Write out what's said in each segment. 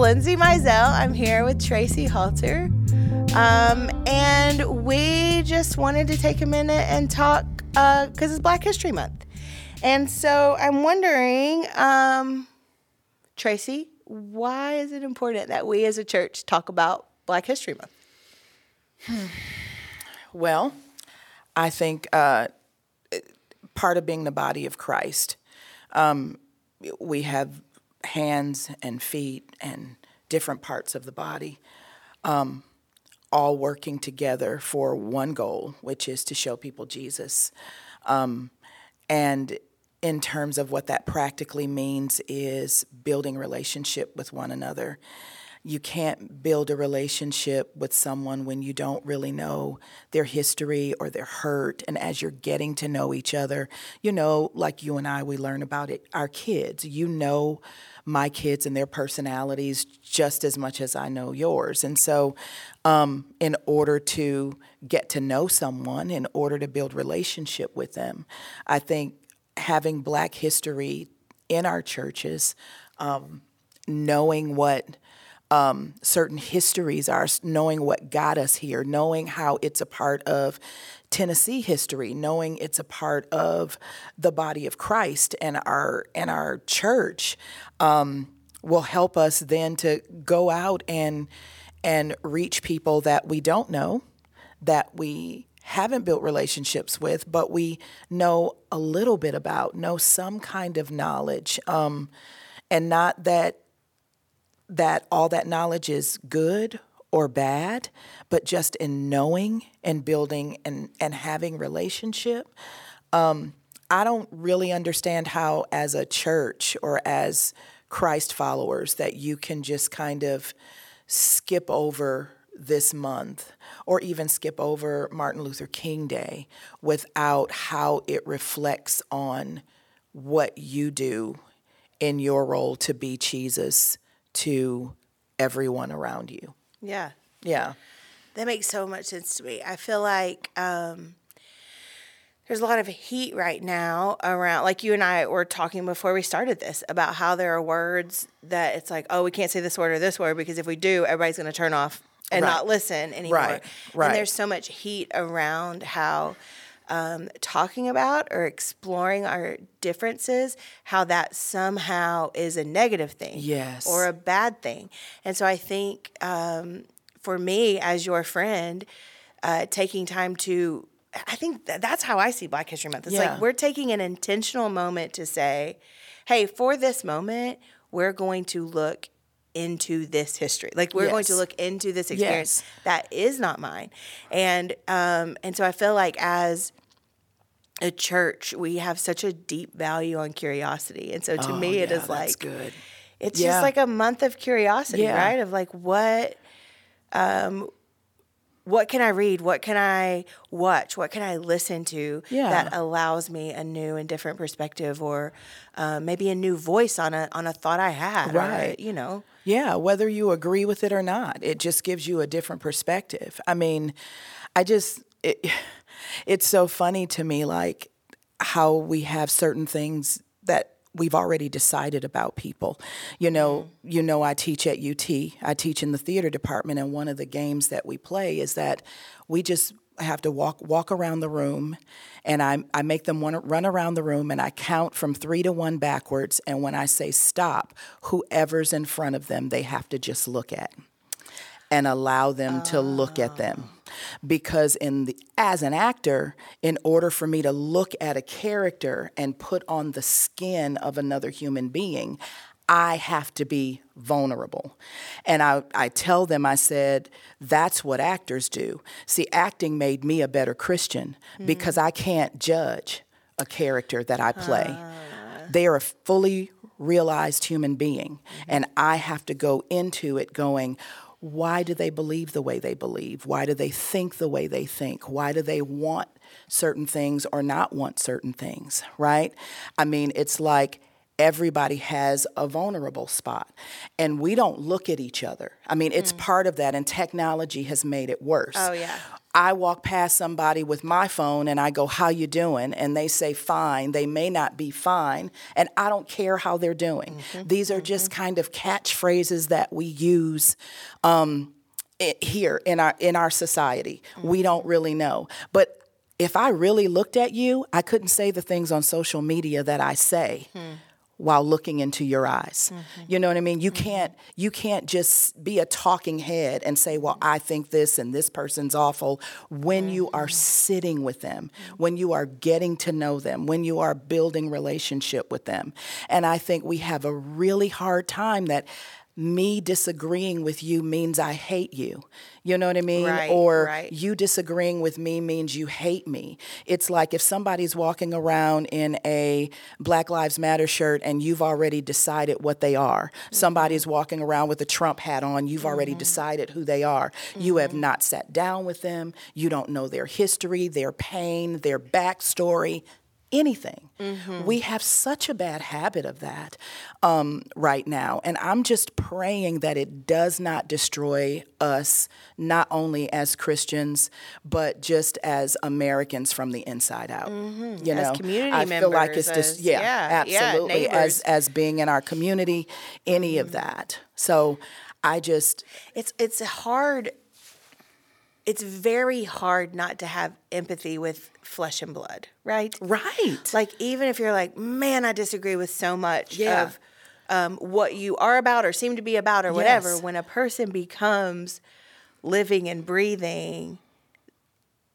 Lindsay Mizell. I'm here with Tracy Halter. And we just wanted to take a minute and talk because it's Black History Month. And so I'm wondering, Tracy, why is it important that we as a church talk about Black History Month? Well, I think part of being the body of Christ, we have hands and feet and different parts of the body, all working together for one goal, which is to show people Jesus. And in terms of what that practically means is building relationship with one another. You can't build a relationship with someone when you don't really know their history or their hurt. And as you're getting to know each other, you know, like you and I, we learn about it. Our kids, you know my kids and their personalities just as much as I know yours. And so in order to get to know someone, in order to build relationship with them, I think having Black history in our churches, knowing what certain histories are, knowing what got us here, knowing how it's a part of Tennessee history, knowing it's a part of the body of Christ and our church, will help us then to go out and reach people that we don't know, that we haven't built relationships with, but we know a little bit about, know some kind of knowledge, and not that all that knowledge is good or bad, but just in knowing and building and having relationship. I don't really understand how as a church or as Christ followers that you can just kind of skip over this month or even skip over Martin Luther King Day without how it reflects on what you do in your role to be Jesus to everyone around you. Yeah. Yeah. That makes so much sense to me. I feel like there's a lot of heat right now around, like you and I were talking before we started this, about how there are words that it's like, oh, we can't say this word or this word because if we do, everybody's going to turn off and not listen anymore. Right. And there's so much heat around how talking about or exploring our differences, how that somehow is a negative thing or a bad thing. And so I think for me as your friend, taking time to, I think that's how I see Black History Month. It's like we're taking an intentional moment to say, hey, for this moment, we're going to look into this history. Like we're going to look into this experience that is not mine. And so I feel like as a church, we have such a deep value on curiosity. And so to me, it is like, good. It's just like a month of curiosity, right? Of like, what can I read? What can I watch? What can I listen to that allows me a new and different perspective or maybe a new voice on a thought I had? Right. Or, you know? Yeah, whether you agree with it or not, it just gives you a different perspective. I mean, it's so funny to me, like how we have certain things that we've already decided about people. You know, I teach at UT. I teach in the theater department, and one of the games that we play is that we just have to walk around the room, and I make them run around the room, and I count from 3 to 1 backwards, and when I say stop, whoever's in front of them, they have to just look at and allow them to look at them. Because as an actor, in order for me to look at a character and put on the skin of another human being, I have to be vulnerable. And I tell them, I said, that's what actors do. See, acting made me a better Christian because I can't judge a character that I play. They are a fully realized human being, and I have to go into it going, why do they believe the way they believe? Why do they think the way they think? Why do they want certain things or not want certain things, right? I mean, it's like everybody has a vulnerable spot, and we don't look at each other. I mean, it's part of that, and technology has made it worse. Oh, yeah. I walk past somebody with my phone and I go, how you doing? And they say, fine. They may not be fine. And I don't care how they're doing. Mm-hmm. These are just kind of catchphrases that we use here in our society. Mm-hmm. We don't really know. But if I really looked at you, I couldn't say the things on social media that I say while looking into your eyes. Mm-hmm. You know what I mean? You can't just be a talking head and say, well, I think this and this person's awful when you are sitting with them, when you are getting to know them, when you are building relationship with them. And I think we have a really hard time that me disagreeing with you means I hate you. You know what I mean? Right, or you disagreeing with me means you hate me. It's like if somebody's walking around in a Black Lives Matter shirt and you've already decided what they are. Mm-hmm. Somebody's walking around with a Trump hat on. You've already decided who they are. Mm-hmm. You have not sat down with them. You don't know their history, their pain, their backstory. Anything. Mm-hmm. We have such a bad habit of that right now. And I'm just praying that it does not destroy us, not only as Christians, but just as Americans from the inside out. Mm-hmm. You know, as community members. I feel like it's just, absolutely. Yeah, as being in our community, any of that. So I just... It's hard. It's very hard not to have empathy with flesh and blood, right? Right. Like, even if you're like, man, I disagree with so much of what you are about or seem to be about or whatever, when a person becomes living and breathing,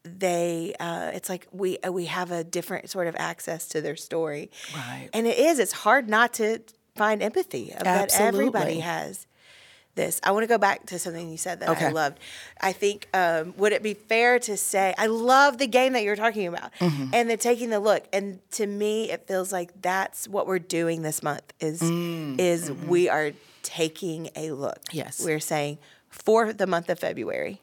they it's like we have a different sort of access to their story. Right. And it's hard not to find empathy of that everybody has. This. I want to go back to something you said that I loved. I think, would it be fair to say, I love the game that you're talking about and the taking the look. And to me, it feels like that's what we're doing this month is we are taking a look. Yes. We're saying for the month of February,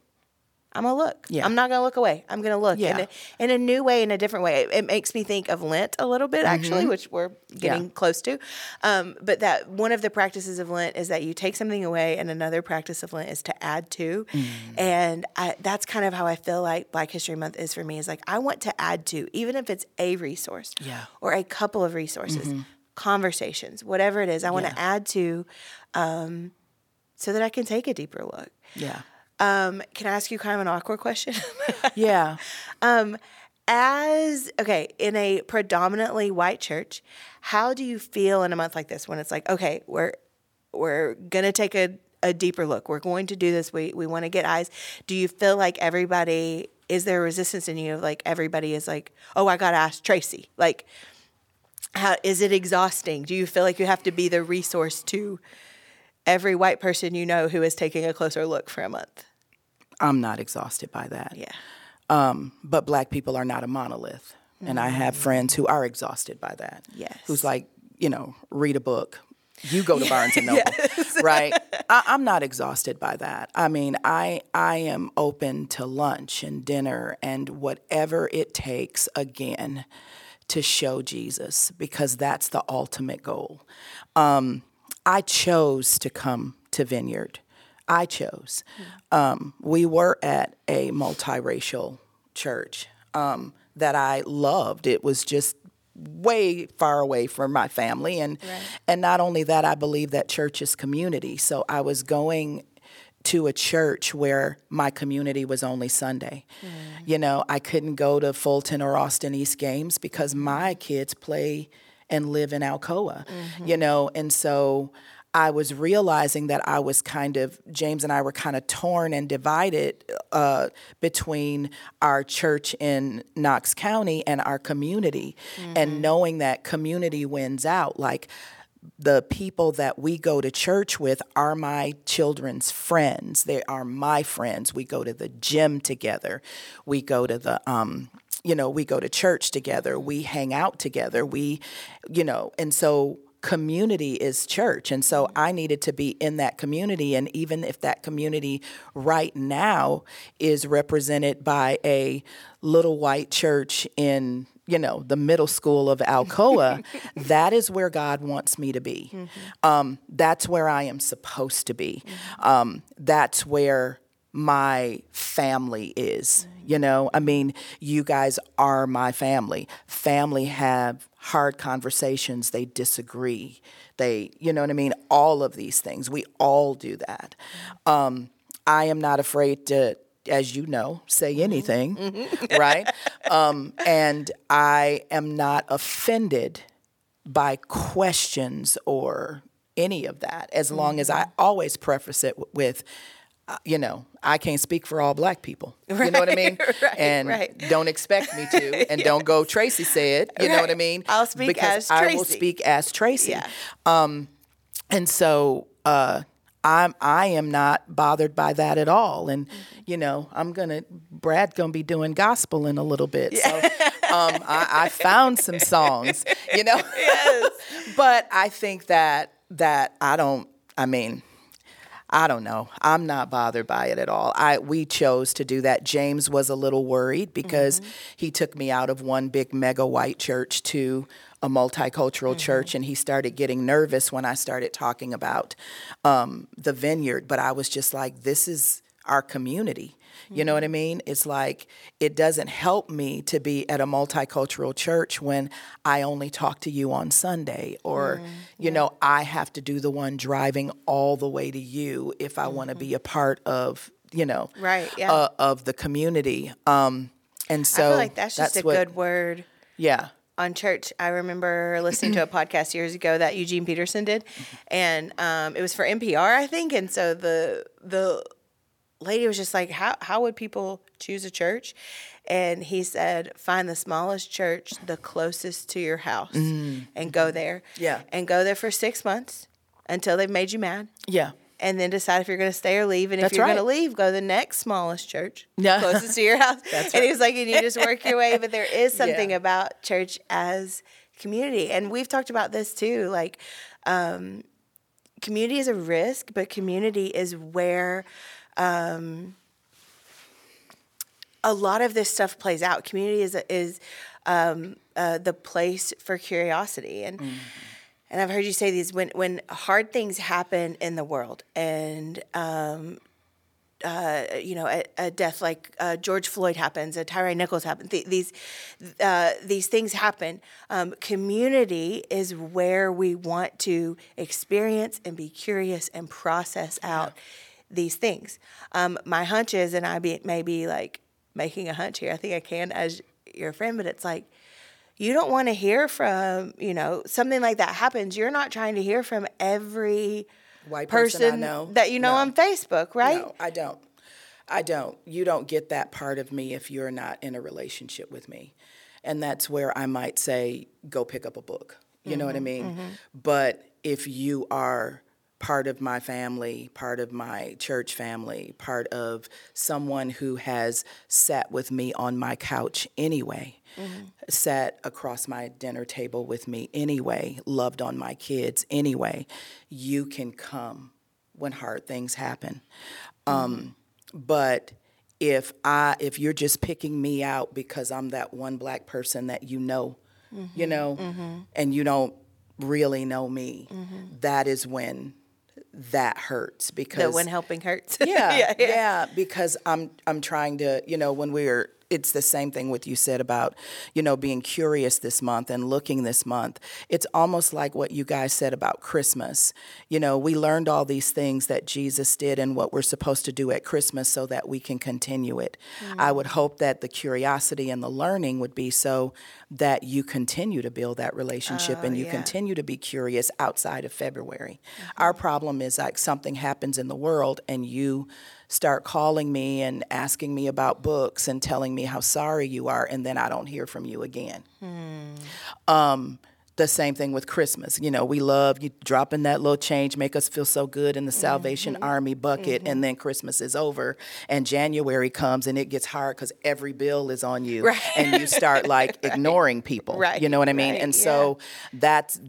I'm going to look. Yeah. I'm not going to look away. I'm going to look in a new way, in a different way. It makes me think of Lent a little bit, actually, which we're getting close to. But that one of the practices of Lent is that you take something away, and another practice of Lent is to add to. And that's kind of how I feel like Black History Month is for me. Is like I want to add to, even if it's a resource or a couple of resources, conversations, whatever it is. I want to add to so that I can take a deeper look. Yeah. Can I ask you kind of an awkward question? In a predominantly white church, how do you feel in a month like this when it's like, okay, we're going to take a deeper look. We're going to do this. We want to get eyes. Do you feel like everybody, is there resistance in you? Like everybody is like, oh, I got to ask Tracy. Like, how is it exhausting? Do you feel like you have to be the resource to every white person you know who is taking a closer look for a month? I'm not exhausted by that. Yeah. But Black people are not a monolith. Mm-hmm. And I have friends who are exhausted by that. Yes. Who's like, you know, read a book. You go to Barnes and Noble, right? I'm not exhausted by that. I mean, I am open to lunch and dinner and whatever it takes, again, to show Jesus, because that's the ultimate goal. I chose to come to Vineyard. I chose. We were at a multiracial church that I loved. It was just way far away from my family. And not only that, I believe that church is community. So I was going to a church where my community was only Sunday. You know, I couldn't go to Fulton or Austin East games because my kids play and live in Alcoa, you know? And so I was realizing that I was kind of, James and I were kind of torn and divided between our church in Knox County and our community, and knowing that community wins out. Like, the people that we go to church with are my children's friends. They are my friends. We go to the gym together. We go to the, you know, we go to church together. We hang out together. We, you know, and so community is church. And so I needed to be in that community. And even if that community right now is represented by a little white church in, you know, the middle school of Alcoa, that is where God wants me to be. That's where I am supposed to be. That's where my family is, you know? I mean, you guys are my family. Family have hard conversations. They disagree. They, you know what I mean? All of these things. We all do that. I am not afraid to, as you know, say anything, right? And I am not offended by questions or any of that, as long as I always preface it with, you know, I can't speak for all black people. Right, you know what I mean? Right, and don't expect me to. And don't go, Tracy said, you know what I mean? I'll speak because as Tracy. I will speak as Tracy. Yeah. And so I am not bothered by that at all. And, you know, Brad's going to be doing gospel in a little bit. Yeah. So I found some songs, you know. Yes. But I think that I don't know. I'm not bothered by it at all. We chose to do that. James was a little worried because he took me out of one big mega white church to a multicultural church, and he started getting nervous when I started talking about the Vineyard. But I was just like, this is our community. You know what I mean? It's like, it doesn't help me to be at a multicultural church when I only talk to you on Sunday, or, you know, I have to do the one driving all the way to you if I want to be a part of, you know, of the community. And so I feel like that's just a good word. Yeah. On church, I remember listening to a podcast years ago that Eugene Peterson did, and it was for NPR, I think. And so the lady was just like, how would people choose a church? And he said, find the smallest church, the closest to your house, and go there. Yeah. And go there for 6 months until they've made you mad. Yeah. And then decide if you're going to stay or leave. And if you're going to leave, go to the next smallest church, closest to your house. And he was like, and you just work your way. But there is something about church as community. And we've talked about this too. Like, community is a risk, but community is where a lot of this stuff plays out. Community is the place for curiosity, and I've heard you say these when hard things happen in the world, and you know, a death like George Floyd happens, a Tyre Nichols happens. These things happen. Community is where we want to experience and be curious and process out these things. My hunch is, and I may be like making a hunch here, I think I can as your friend, but it's like, you don't want to hear from, you know, something like that happens. You're not trying to hear from every white person I know that you know on Facebook, right? No, I don't. You don't get that part of me if you're not in a relationship with me. And that's where I might say, go pick up a book. You know what I mean? But if you are part of my family, part of my church family, part of someone who has sat with me on my couch anyway, sat across my dinner table with me anyway, loved on my kids anyway, you can come when hard things happen. But if you're just picking me out because I'm that one black person that you know, you know, and you don't really know me, that is when that hurts, because when helping hurts. Because I'm trying to, you know, it's the same thing with you said about, you know, being curious this month and looking this month. It's almost like what you guys said about Christmas. You know, we learned all these things that Jesus did and what we're supposed to do at Christmas so that we can continue it. I would hope that the curiosity and the learning would be so that you continue to build that relationship and you continue to be curious outside of February. Our problem is like something happens in the world and you start calling me and asking me about books and telling me how sorry you are, and then I don't hear from you again. The same thing with Christmas. You know, we love you dropping that little change, make us feel so good in the Salvation Army bucket, and then Christmas is over, and January comes, and it gets hard because every bill is on you, and you start like ignoring people. You know what I mean? And so that's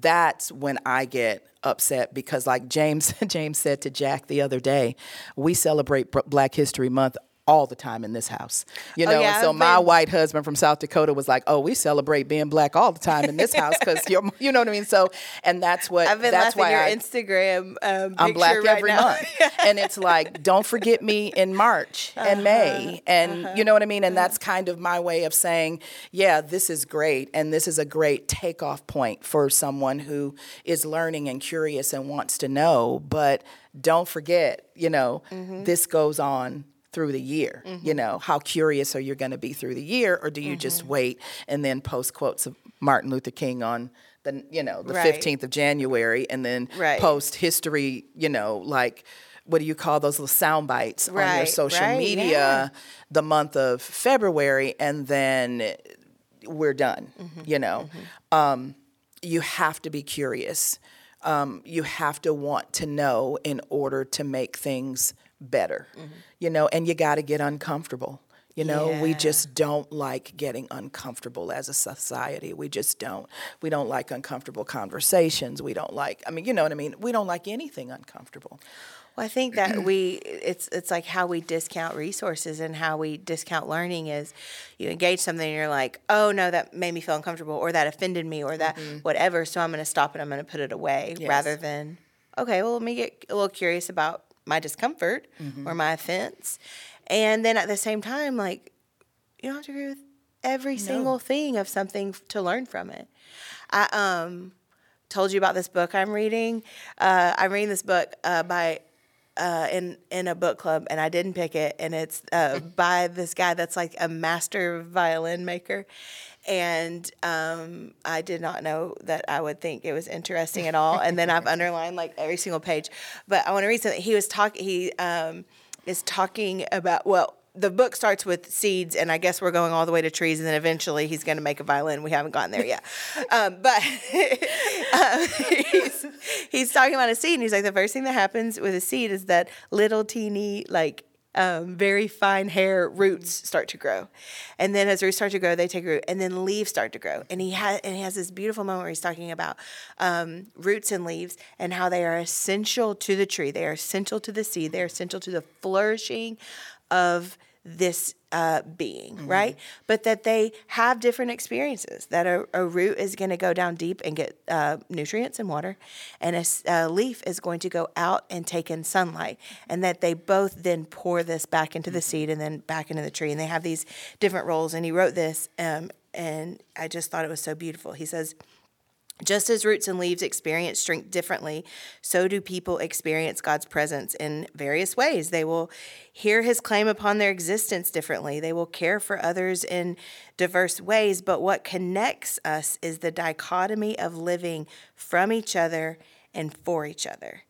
when I get upset, because like James said to Jack the other day, we celebrate Black History Month all the time in this house. You know, and so my white husband from South Dakota was like, oh, we celebrate being black all the time in this house because you know what I mean? So, and that's what, I've been that's why your I, Instagram I'm black right every now. Month. And it's like, don't forget me in March and May. And you know what I mean? And that's kind of my way of saying, yeah, this is great. And this is a great takeoff point for someone who is learning and curious and wants to know, but don't forget, you know, this goes on through the year. You know, how curious are you going to be through the year, or do you just wait and then post quotes of Martin Luther King on the, you know, the 15th of January, and then post history, you know, like, what do you call those little sound bites on your social media the month of February, and then we're done, you know. You have to be curious. You have to want to know in order to make things better, you know, and you got to get uncomfortable. You know, we just don't like getting uncomfortable as a society. We just don't. We don't like uncomfortable conversations. We don't like, I mean, you know what I mean? We don't like anything uncomfortable. Well, I think that it's like how we discount resources and how we discount learning is you engage something and you're like, oh, no, that made me feel uncomfortable, or that offended me, or that whatever, so I'm going to stop and I'm going to put it away rather than, okay, well, let me get a little curious about my discomfort or my offense. And then at the same time, like, you don't have to agree with every single thing of something to learn from it. I told you about this book I'm reading. I'm reading this book by... in a book club, and I didn't pick it, and it's by this guy that's like a master violin maker, and I did not know that I would think it was interesting at all, and then I've underlined like every single page, but I want to read something. He is talking about, well, the book starts with seeds, and I guess we're going all the way to trees, and then eventually he's going to make a violin. We haven't gotten there yet. But he's talking about a seed, and he's like, the first thing that happens with a seed is that little teeny, like, very fine hair roots start to grow. And then as roots start to grow, they take root, and then leaves start to grow. And he has this beautiful moment where he's talking about roots and leaves and how they are essential to the tree. They are essential to the seed. They are essential to the flourishing of this being, right? But that they have different experiences, that a root is going to go down deep and get nutrients and water, and a leaf is going to go out and take in sunlight, and that they both then pour this back into the seed and then back into the tree, and they have these different roles. And he wrote this, and I just thought it was so beautiful. He says, just as roots and leaves experience strength differently, so do people experience God's presence in various ways. They will hear his claim upon their existence differently. They will care for others in diverse ways. But what connects us is the dichotomy of living from each other and for each other.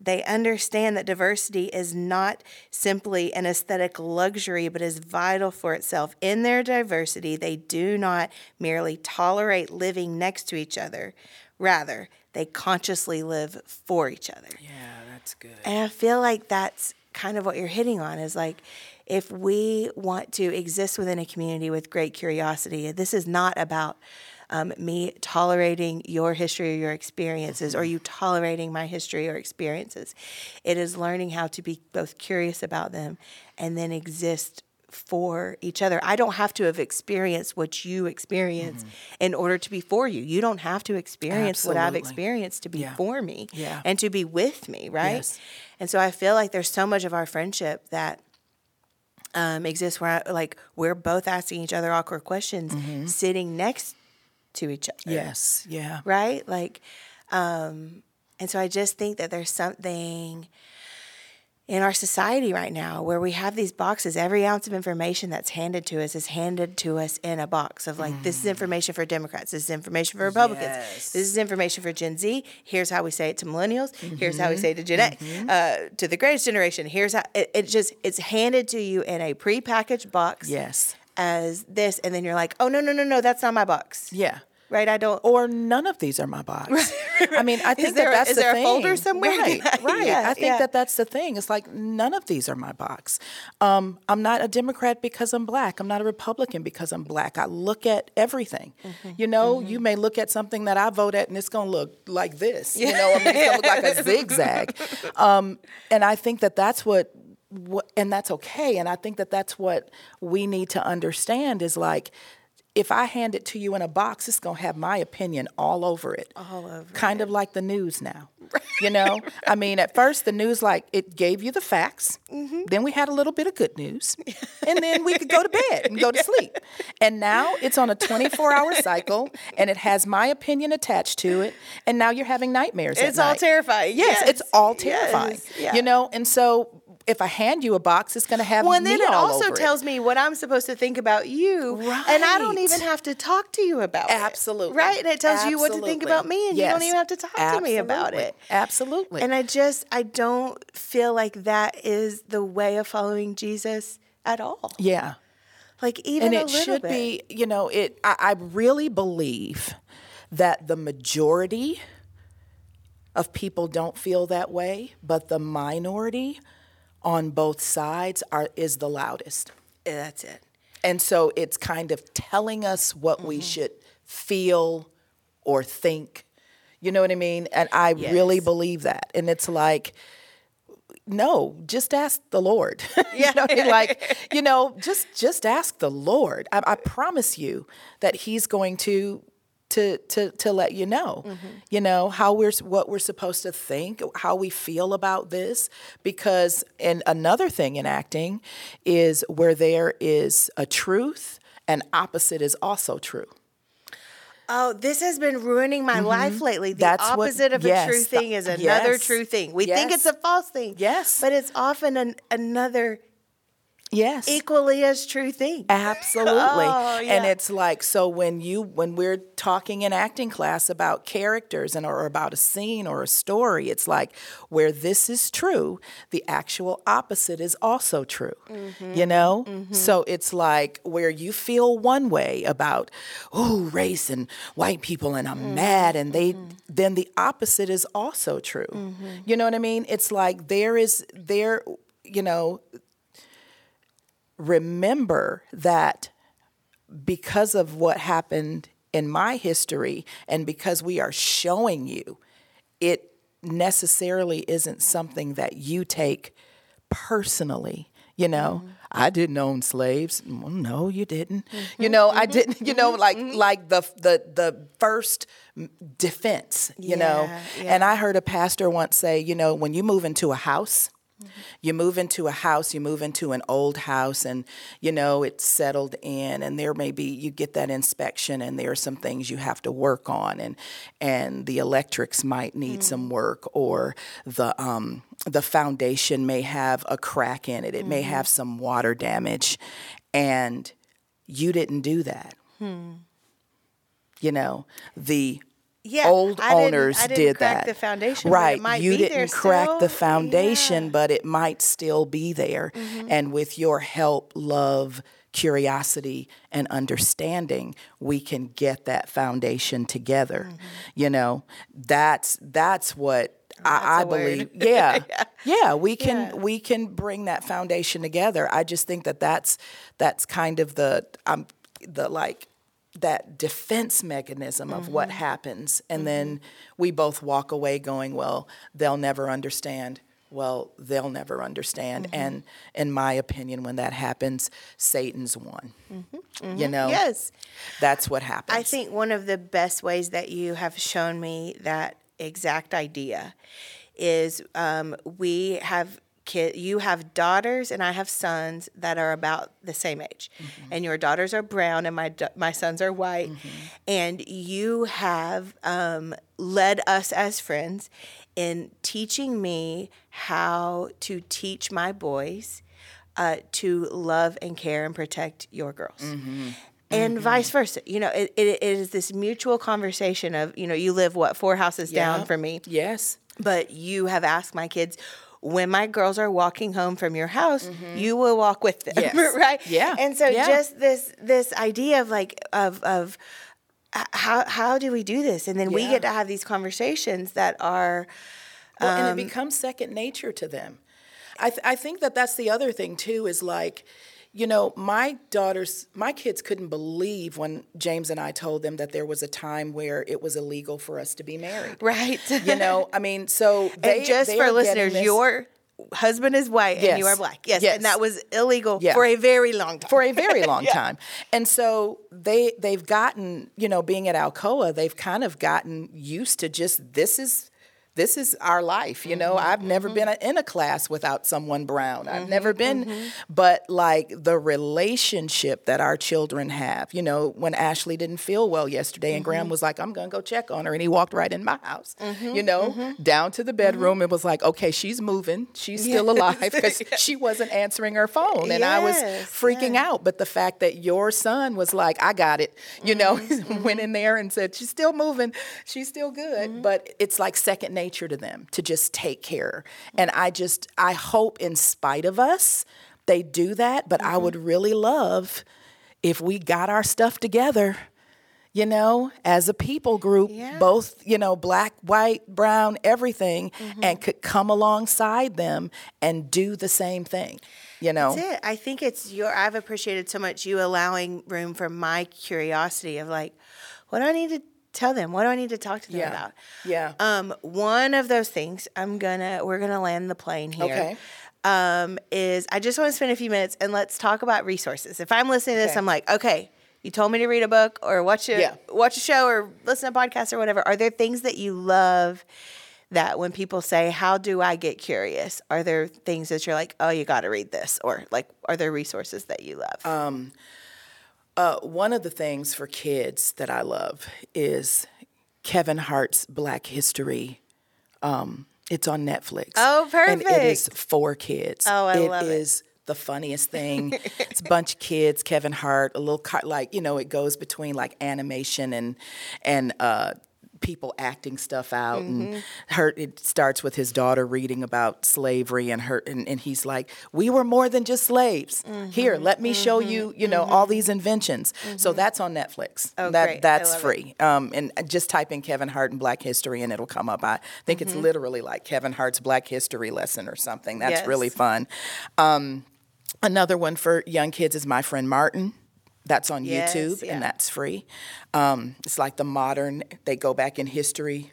They understand that diversity is not simply an aesthetic luxury, but is vital for itself. In their diversity, they do not merely tolerate living next to each other. Rather, they consciously live for each other. Yeah, that's good. And I feel like that's kind of what you're hitting on is like, if we want to exist within a community with great curiosity, this is not about me tolerating your history or your experiences, or you tolerating my history or experiences. It is learning how to be both curious about them and then exist for each other. I don't have to have experienced what you experience in order to be for you. You don't have to experience what I've experienced to be for me and to be with me, right? Yes. And so I feel like there's so much of our friendship that exists where we're both asking each other awkward questions, sitting next to each other. Yes. Yeah. Right. Like, and so I just think that there's something in our society right now where we have these boxes. Every ounce of information that's handed to us is handed to us in a box of like, this is information for Democrats. This is information for Republicans. Yes. This is information for Gen Z. Here's how we say it to millennials. Here's how we say it to Gen A, to the greatest generation. Here's how it's handed to you in a prepackaged box. Yes. As this, and then you're like, oh, no, that's not my box. Yeah. Right? I don't... Or none of these are my box. I mean, I think that's the thing. Is there a folder somewhere? Right. Yeah, I think that that's the thing. It's like, none of these are my box. I'm not a Democrat because I'm black. I'm not a Republican because I'm black. I look at everything. You know, you may look at something that I vote at and it's going to look like this. You know, I mean, it's going to look like a zigzag. And I think that that's what and that's okay. And I think that that's what we need to understand is like, if I hand it to you in a box, it's going to have my opinion all over it. All over it. Kind of like the news now. You know? I mean, at first, the news, like, it gave you the facts. Mm-hmm. Then we had a little bit of good news. And then we could go to bed and go to sleep. And now it's on a 24-hour cycle, and it has my opinion attached to it. And now you're having nightmares at night. All terrifying. Yes, it's all terrifying. Yes. Yeah. You know? And so... if I hand you a box, it's going to have me all over it. Well, and then it also tells me what I'm supposed to think about you. Right. And I don't even have to talk to you about it. Absolutely. Right? And it tells you what to think about me, and you don't even have to talk to me about it. Absolutely. And I don't feel like that is the way of following Jesus at all. Yeah. Like even a little bit. And it should be, you know, I really believe that the majority of people don't feel that way, but the minority on both sides is the loudest. Yeah, that's it. And so it's kind of telling us what we should feel or think. You know what I mean? And I really believe that. And it's like, no, just ask the Lord. You know what I mean? Like, you know, just ask the Lord. I promise you that He's going to let you know, you know, what we're supposed to think, how we feel about this. Because, and another thing in acting is where there is a truth, an opposite is also true. Oh, this has been ruining my life lately. The opposite of a true thing is another true thing. We think it's a false thing. Yes. But it's often another equally as true thing. Absolutely. And it's like, so when we're talking in acting class about characters and or about a scene or a story, it's like where this is true, the actual opposite is also true. You know? So it's like where you feel one way about race and white people and I'm mad and they then the opposite is also true. You know what I mean? It's like there you know, remember that because of what happened in my history and because we are showing you, it necessarily isn't something that you take personally. You know, I didn't own slaves. Well, no, you didn't. You know, I didn't, you know, like the first defense, you know. Yeah. And I heard a pastor once say, you know, when you move into a house, you move into an old house and, you know, it's settled in and there may be, you get that inspection and there are some things you have to work on and the electrics might need some work or the foundation may have a crack in it. It may have some water damage and you didn't do that. You know, the old owners did that. The foundation, right? You didn't crack the foundation, but it might still be there. And with your help, love, curiosity, and understanding, we can get that foundation together. You know, that's what I believe. We can bring that foundation together. I just think that that's kind of that defense mechanism of what happens. And then we both walk away going, well, they'll never understand. And in my opinion, when that happens, Satan's won. You know? Yes. That's what happens. I think one of the best ways that you have shown me that exact idea is we have you have daughters and I have sons that are about the same age. And your daughters are brown and my sons are white. And you have led us as friends in teaching me how to teach my boys to love and care and protect your girls. And vice versa. You know, it is this mutual conversation of, you know, you live, what, 4 houses down from me? Yes. But you have asked my kids, when my girls are walking home from your house, you will walk with them, right? Yeah. And so just this idea of like of how do we do this? And then we get to have these conversations that are, and it becomes second nature to them. I think that that's the other thing too is like, you know, my kids couldn't believe when James and I told them that there was a time where it was illegal for us to be married. Right. You know, I mean, so they, and just for listeners, your husband is white and you are black. Yes. And that was illegal for a very long time. For a very long time. And so they've gotten, you know, being at Alcoa, they've kind of gotten used to just this is our life, you know. I've never been in a class without someone brown. I've never been, but like the relationship that our children have, you know, when Ashley didn't feel well yesterday and Graham was like, I'm going to go check on her. And he walked right in my house, you know, down to the bedroom and was like, okay, she's moving. She's still alive because she wasn't answering her phone. And I was freaking out. But the fact that your son was like, I got it, you know, went in there and said, she's still moving. She's still good. But it's like second nature to them to just take care. And I hope in spite of us, they do that. But I would really love if we got our stuff together, you know, as a people group, both, you know, black, white, brown, everything, and could come alongside them and do the same thing. You know, that's it. I think I've appreciated so much you allowing room for my curiosity of like, what do I need to tell them? What do I need to talk to them about? Yeah. One of those things we're gonna land the plane here. Okay. Is I just want to spend a few minutes and let's talk about resources. If I'm listening to this, I'm like, okay, you told me to read a book or watch a show or listen to a podcast or whatever. Are there things that you love that when people say, how do I get curious? Are there things that you're like, oh, you got to read this? Or like, are there resources that you love? One of the things for kids that I love is Kevin Hart's Black History. It's on Netflix. Oh, perfect. And it is for kids. Oh, I love it. It is the funniest thing. It's a bunch of kids, Kevin Hart, a little, like, you know, it goes between like animation and people acting stuff out, and it starts with his daughter reading about slavery and he's like, we were more than just slaves. Here, let me show you, you know, all these inventions. So that's on Netflix. Oh, great. That's free. And just type in Kevin Hart and Black History and it'll come up. I think it's literally like Kevin Hart's Black History lesson or something. That's really fun. Another one for young kids is My Friend, Martin. That's on YouTube, and that's free. It's like they go back in history,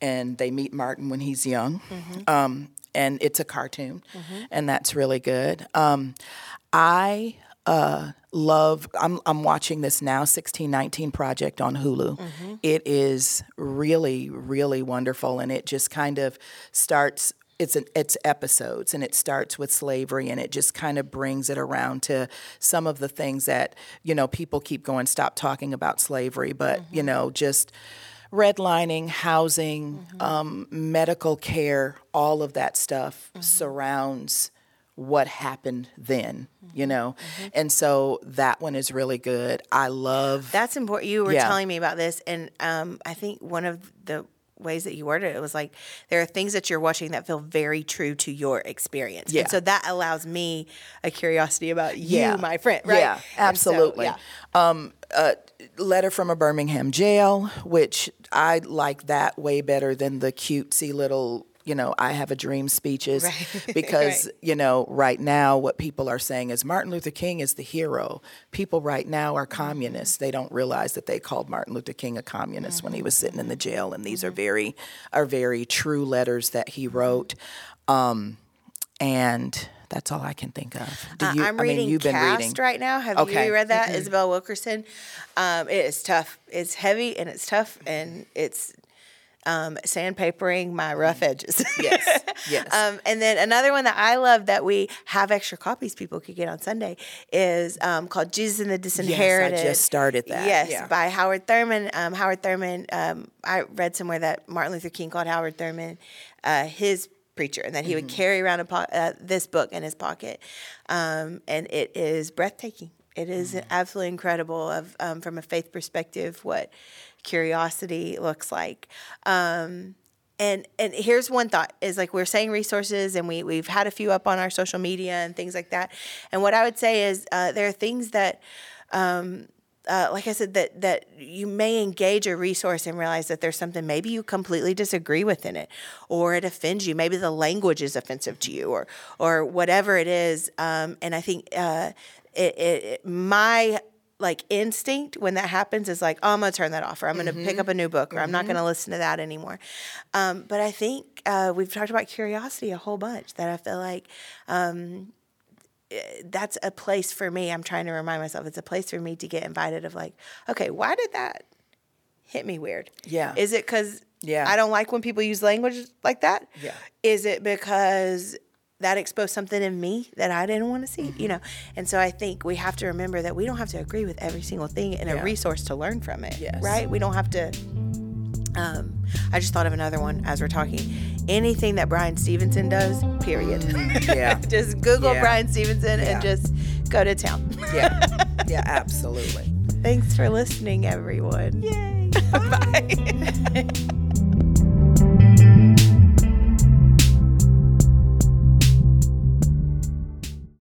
and they meet Martin when he's young. And it's a cartoon, and that's really good. I'm watching this now, 1619 Project on Hulu. It is really, really wonderful, and it just kind of starts... It's episodes, and it starts with slavery, and it just kind of brings it around to some of the things that, you know, people keep going, stop talking about slavery, but, you know, just redlining, housing, medical care, all of that stuff surrounds what happened then, you know? And so that one is really good. I love... That's important. You were telling me about this, and I think one of the... ways that you worded it, it was like there are things that you're watching that feel very true to your experience, and so that allows me a curiosity about you, my friend, right? Yeah, absolutely. So, Letter from a Birmingham Jail, which I like that way better than the cutesy little, you know, I have a dream speeches, because you know, right now what people are saying is Martin Luther King is the hero. People right now are communists. They don't realize that they called Martin Luther King a communist when he was sitting in the jail. And these are very true letters that he wrote. And that's all I can think of. You've been reading Caste right now. Have you read that? Isabel Wilkerson. It is tough. It's heavy and it's tough and it's... sandpapering my rough edges. Yes. And then another one that I love that we have extra copies people could get on Sunday is called Jesus and the Disinherited. Yes, I just started that. Yes, by Howard Thurman. I read somewhere that Martin Luther King called Howard Thurman his preacher, and that he would carry around this book in his pocket. And it is breathtaking. It is absolutely incredible from a faith perspective what curiosity looks like. And here's one thought is like, we're saying resources and we've had a few up on our social media and things like that. And what I would say is there are things that, like I said, that you may engage a resource and realize that there's something maybe you completely disagree with in it, or it offends you. Maybe the language is offensive to you or whatever it is. And I think my like instinct when that happens is like, oh, I'm going to turn that off, or I'm going to pick up a new book, or I'm not going to listen to that anymore. But I think we've talked about curiosity a whole bunch, that I feel like that's a place for me. I'm trying to remind myself it's a place for me to get invited of like, okay, why did that hit me weird? Yeah. Is it because I don't like when people use language like that? Yeah. Is it because that exposed something in me that I didn't want to see, you know? And so I think we have to remember that we don't have to agree with every single thing and a resource to learn from it, right? We don't have to, I just thought of another one as we're talking. Anything that Brian Stevenson does, period. Yeah. Just Google Brian Stevenson and just go to town. Yeah, absolutely. Thanks for listening, everyone. Yay. Bye.